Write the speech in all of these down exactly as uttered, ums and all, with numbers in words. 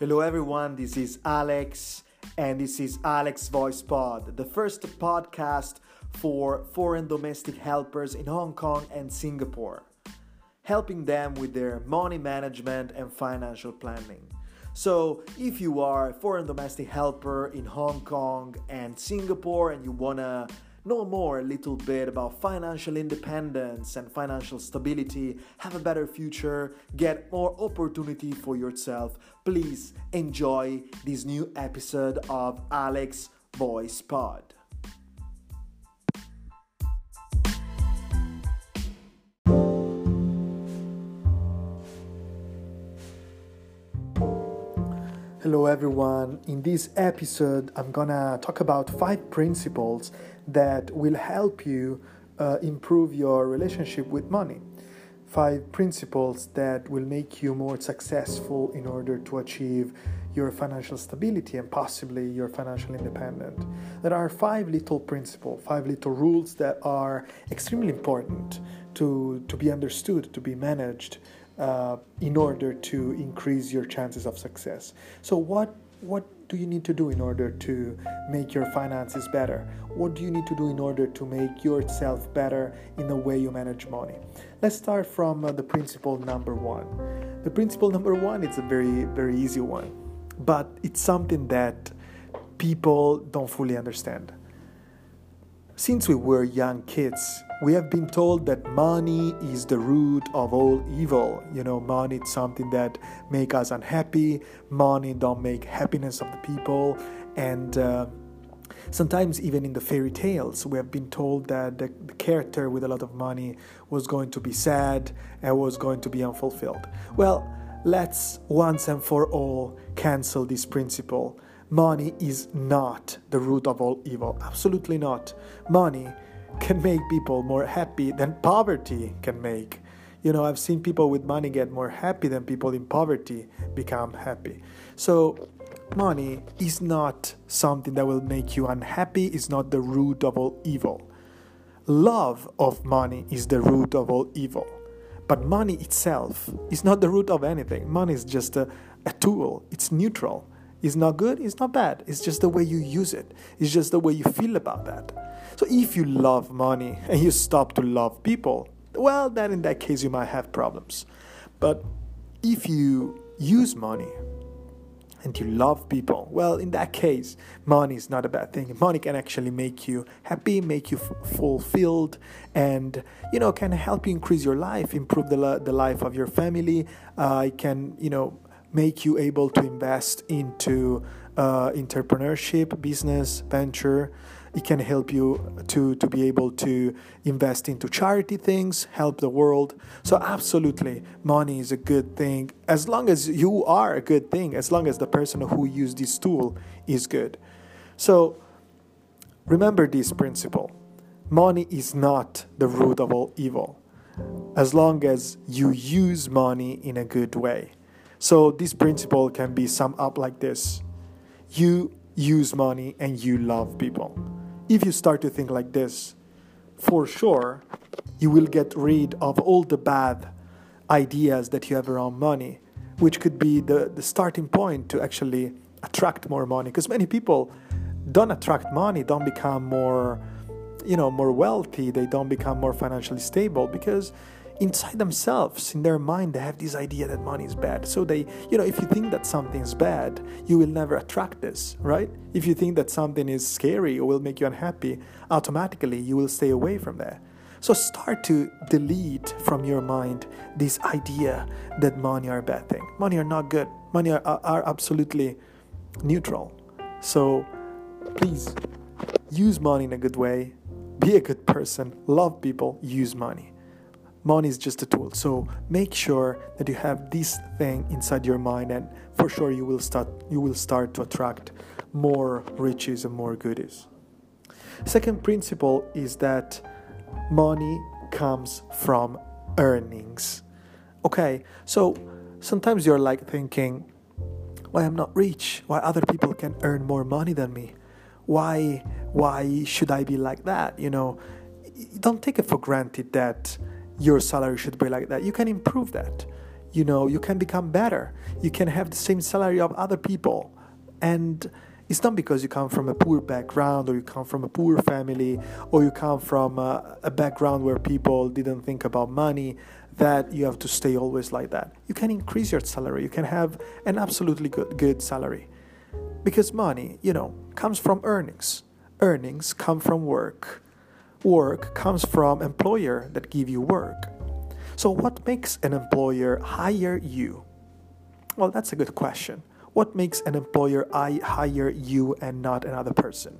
Hello everyone, this is Alex and this is Alex Voice Pod, the first podcast for foreign domestic helpers in Hong Kong and Singapore, helping them with their money management and financial planning. So if you are a foreign domestic helper in Hong Kong and Singapore and you wanna know more a little bit about financial independence and financial stability, have a better future, get more opportunity for yourself, please enjoy this new episode of Alex Voice Pod. Hello everyone, in this episode I'm gonna talk about five principles that will help you uh, improve your relationship with money. Five principles that will make you more successful in order to achieve your financial stability and possibly your financial independence. There are five little principles, five little rules that are extremely important to, to be understood, to be managed, Uh, in order to increase your chances of success. So what what do you need to do in order to make your finances better? What do you need to do in order to make yourself better in the way you manage money? Let's start from uh, the principle number one. The principle number one is a very, very easy one, but it's something that people don't fully understand. Since we were young kids, we have been told that money is the root of all evil. You know, money is something that makes us unhappy. Money don't make happiness of the people. And uh, sometimes even in the fairy tales, we have been told that the, the character with a lot of money was going to be sad and was going to be unfulfilled. Well, let's once and for all cancel this principle. Money is not the root of all evil. Absolutely not. Money can make people more happy than poverty can make. You know, I've seen people with money get more happy than people in poverty become happy. So money is not something that will make you unhappy. It's not the root of all evil. Love of money is the root of all evil. But money itself is not the root of anything. Money is just a, a tool. It's neutral. It's not good, it's not bad. It's just the way you use it. It's just the way you feel about that. So if you love money and you stop to love people, well, then in that case you might have problems. But if you use money and you love people, well, in that case, money is not a bad thing. Money can actually make you happy, make you f- fulfilled, and, you know, can help you increase your life, improve the, la- the life of your family. Uh, it can, you know, make you able to invest into uh, entrepreneurship, business, venture. It can help you to, to be able to invest into charity things, help the world. So absolutely, money is a good thing as long as you are a good thing, as long as the person who used this tool is good. So remember this principle. Money is not the root of all evil, as long as you use money in a good way. So this principle can be summed up like this. You use money and you love people. If you start to think like this, for sure, you will get rid of all the bad ideas that you have around money, which could be the, the starting point to actually attract more money. Because many people don't attract money, don't become more, you know, more wealthy, they don't become more financially stable because inside themselves, in their mind, they have this idea that money is bad. So they, you know, if you think that something is bad, you will never attract this, right? If you think that something is scary or will make you unhappy, automatically you will stay away from that. So start to delete from your mind this idea that money are a bad thing. Money are not good. Money are, are, are absolutely neutral. So please use money in a good way. Be a good person. Love people. Use money. Money is just a tool, so make sure that you have this thing inside your mind, and for sure you will start you will start to attract more riches and more goodies. Second principle is that money comes from earnings. Okay, so sometimes you're like thinking, why I'm not rich? Why other people can earn more money than me? Why why should I be like that? You know, don't take it for granted that your salary should be like that. You can improve that. you know, you can become better. You can have the same salary of other people. And it's not because you come from a poor background, or you come from a poor family, or you come from a, a background where people didn't think about money, that you have to stay always like that. You can increase your salary. You can have an absolutely good, good salary. Because money, you know, comes from earnings. Earnings come from work. Work comes from employer that give you work. So what makes an employer hire you? Well, that's a good question. What makes an employer hire you and not another person?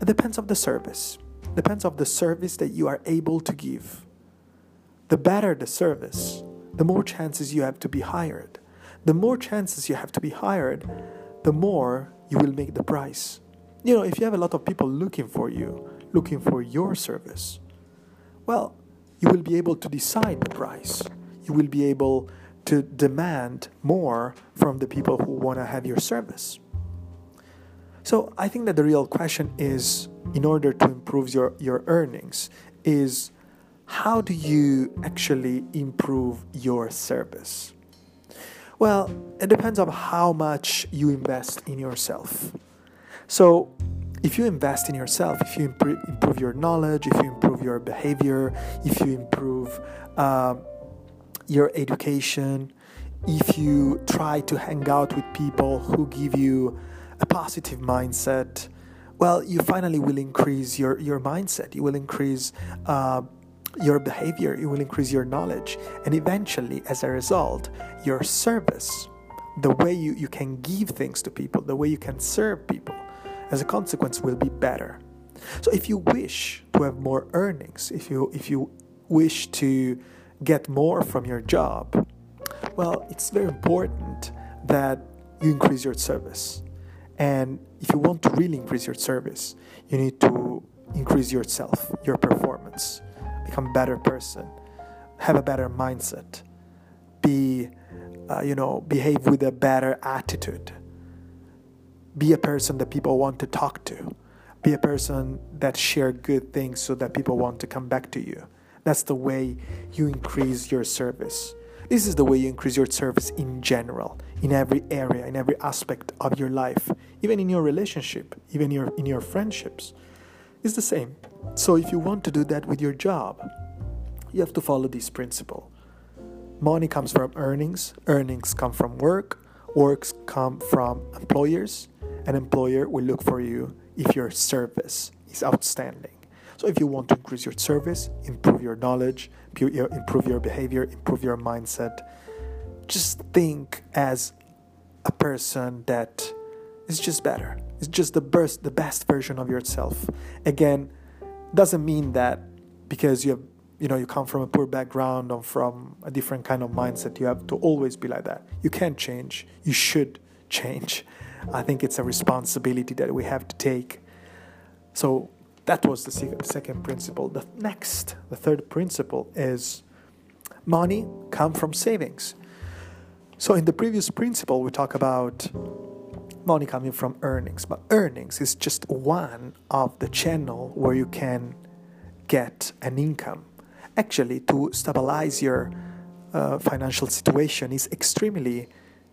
It depends on the service. It depends on the service that you are able to give. The better the service, the more chances you have to be hired. The more chances you have to be hired, the more you will make the price. You know, if you have a lot of people looking for you, looking for your service, well, you will be able to decide the price. You will be able to demand more from the people who want to have your service. So I think that the real question is, in order to improve your, your earnings, is how do you actually improve your service? Well, it depends on how much you invest in yourself. So if you invest in yourself, if you improve, improve your knowledge, if you improve your behavior, if you improve uh, your education, if you try to hang out with people who give you a positive mindset, well, you finally will increase your, your mindset. You will increase uh, your behavior. You will increase your knowledge. And eventually, as a result, your service, the way you, you can give things to people, the way you can serve people, as a consequence, will be better. So if you wish to have more earnings, if you if you wish to get more from your job, well, it's very important that you increase your service. And if you want to really increase your service, you need to increase yourself, your performance, become a better person, have a better mindset, be, uh, you know, behave with a better attitude. Be a person that people want to talk to. Be a person that share good things so that people want to come back to you. That's the way you increase your service. This is the way you increase your service in general, in every area, in every aspect of your life, even in your relationship, even your, in your friendships. It's the same. So if you want to do that with your job, you have to follow this principle. Money comes from earnings. Earnings come from work. Works come from employers. An employer will look for you if your service is outstanding. So if you want to increase your service, improve your knowledge, improve your behavior, improve your mindset, just think as a person that is just better. It's just the best, the best version of yourself. Again, doesn't mean that because you have, you know, you come from a poor background or from a different kind of mindset, you have to always be like that. You can change. You should change. I think it's a responsibility that we have to take. So that was the second principle. The next, the third principle is money comes from savings. So in the previous principle, we talk about money coming from earnings, but earnings is just one of the channel where you can get an income. Actually, to stabilize your uh, financial situation, is extremely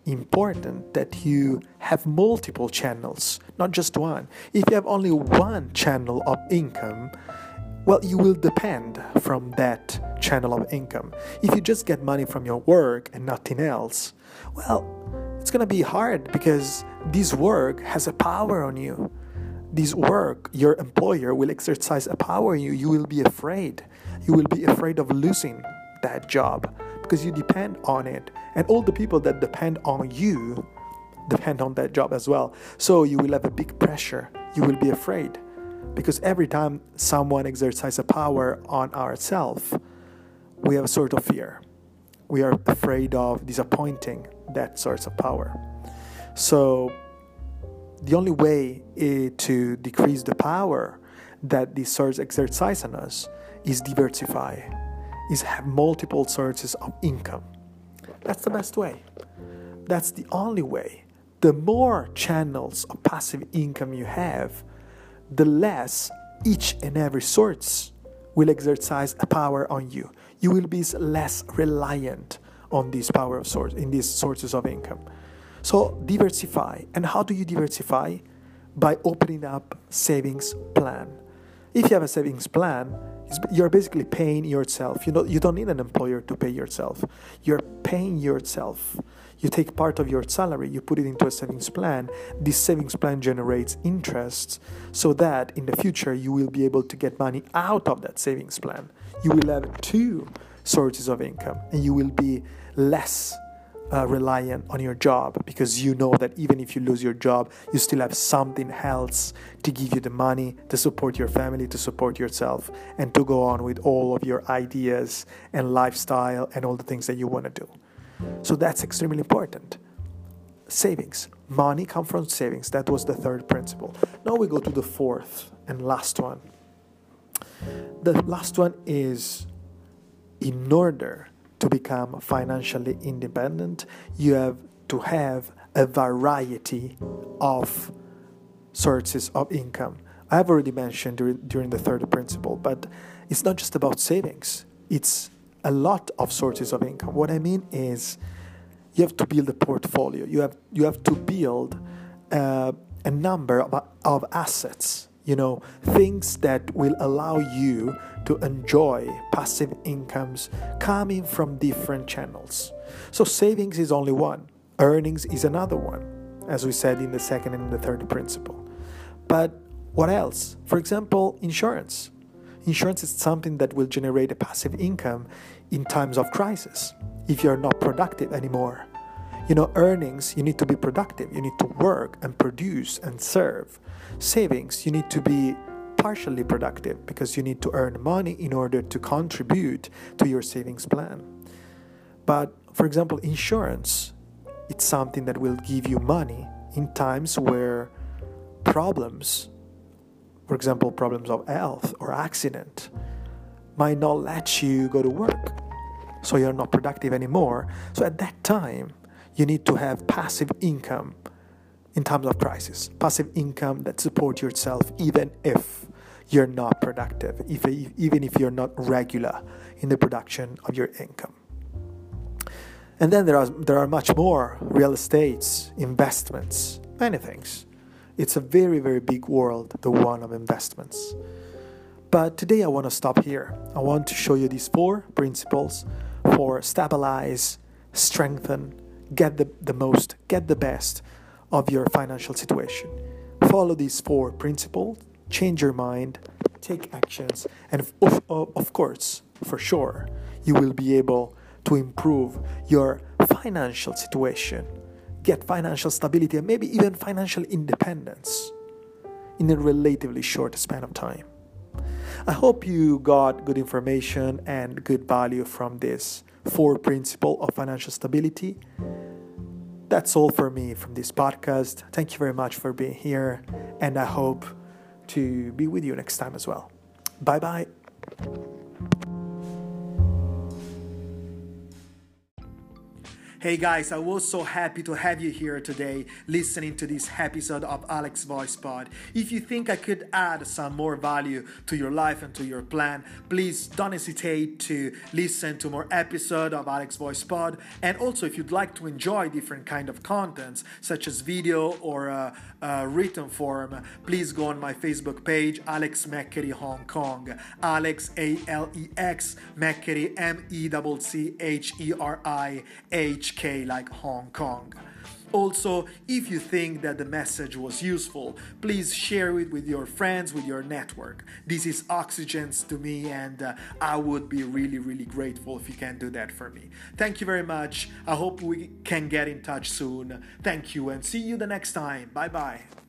important that you have multiple channels, not just one. If you have only one channel of income, well, you will depend from that channel of income. If you just get money from your work and nothing else, well, it's going to be hard because this work has a power on you. This work, your employer will exercise a power on you. You will be afraid. You will be afraid of losing that job because you depend on it. And all the people that depend on you depend on that job as well. So you will have a big pressure. You will be afraid because every time someone exercises a power on ourselves, we have a sort of fear. We are afraid of disappointing that source of power. So the only way to decrease the power that this source exercises on us is diversify, is have multiple sources of income. That's the best way. That's the only way. The more channels of passive income you have, the less each and every source will exercise a power on you. You will be less reliant on these power of source, in these sources of income. So diversify. And how do you diversify? By opening up savings plan. If you have a savings plan, you're basically paying yourself. You know, you don't need an employer to pay yourself. You're paying yourself. You take part of your salary, you put it into a savings plan. This savings plan generates interest so that in the future you will be able to get money out of that savings plan. You will have two sources of income and you will be less uh, reliant on your job, because you know that even if you lose your job, you still have something else to give you the money to support your family, to support yourself, and to go on with all of your ideas and lifestyle and all the things that you want to do. So that's extremely important. Savings. Money comes from savings. That was the third principle. Now we go to the fourth and last one. The last one is, in order to become financially independent, you have to have a variety of sources of income. I have already mentioned during, during the third principle, but it's not just about savings. It's a lot of sources of income. What I mean is, you have to build a portfolio. You have you have to build uh, a number of, of assets. You know, things that will allow you to enjoy passive incomes coming from different channels. So savings is only one. Earnings is another one, as we said in the second and in the third principle. But what else? For example, insurance. Insurance is something that will generate a passive income in times of crisis, if you're not productive anymore. You know, earnings, you need to be productive. You need to work and produce and serve. Savings, you need to be partially productive because you need to earn money in order to contribute to your savings plan. But, for example, insurance, it's something that will give you money in times where problems, for example, problems of health or accident, might not let you go to work. So you're not productive anymore. So at that time, you need to have passive income in times of crisis. Passive income that supports yourself even if you're not productive, if, even if you're not regular in the production of your income. And then there are, there are much more: real estates, investments, many things. It's a very, very big world, the one of investments. But today I want to stop here. I want to show you these four principles for stabilize, strengthen, get the, the most, get the best of your financial situation. Follow these four principles, change your mind, take actions, and of, of course, for sure, you will be able to improve your financial situation, get financial stability, and maybe even financial independence in a relatively short span of time. I hope you got good information and good value from this four principle of financial stability. That's all for me from this podcast. Thank you very much for being here, and I hope to be with you next time as well. Bye-bye. Hey guys, I was so happy to have you here today listening to this episode of Alex Voice Pod. If you think I could add some more value to your life and to your plan, please don't hesitate to listen to more episodes of Alex Voice Pod. And also, if you'd like to enjoy different kind of contents, such as video or uh, uh, written form, please go on my Facebook page, Alex McKerry Hong Kong. Alex, A L E X, McKerry, M E C C H E R I H. K like Hong Kong. Also, if you think that the message was useful, please share it with your friends, with your network. This is oxygen to me, and uh, I would be really, really grateful if you can do that for me. Thank you very much. I hope we can get in touch soon. Thank you, and see you the next time. Bye-bye.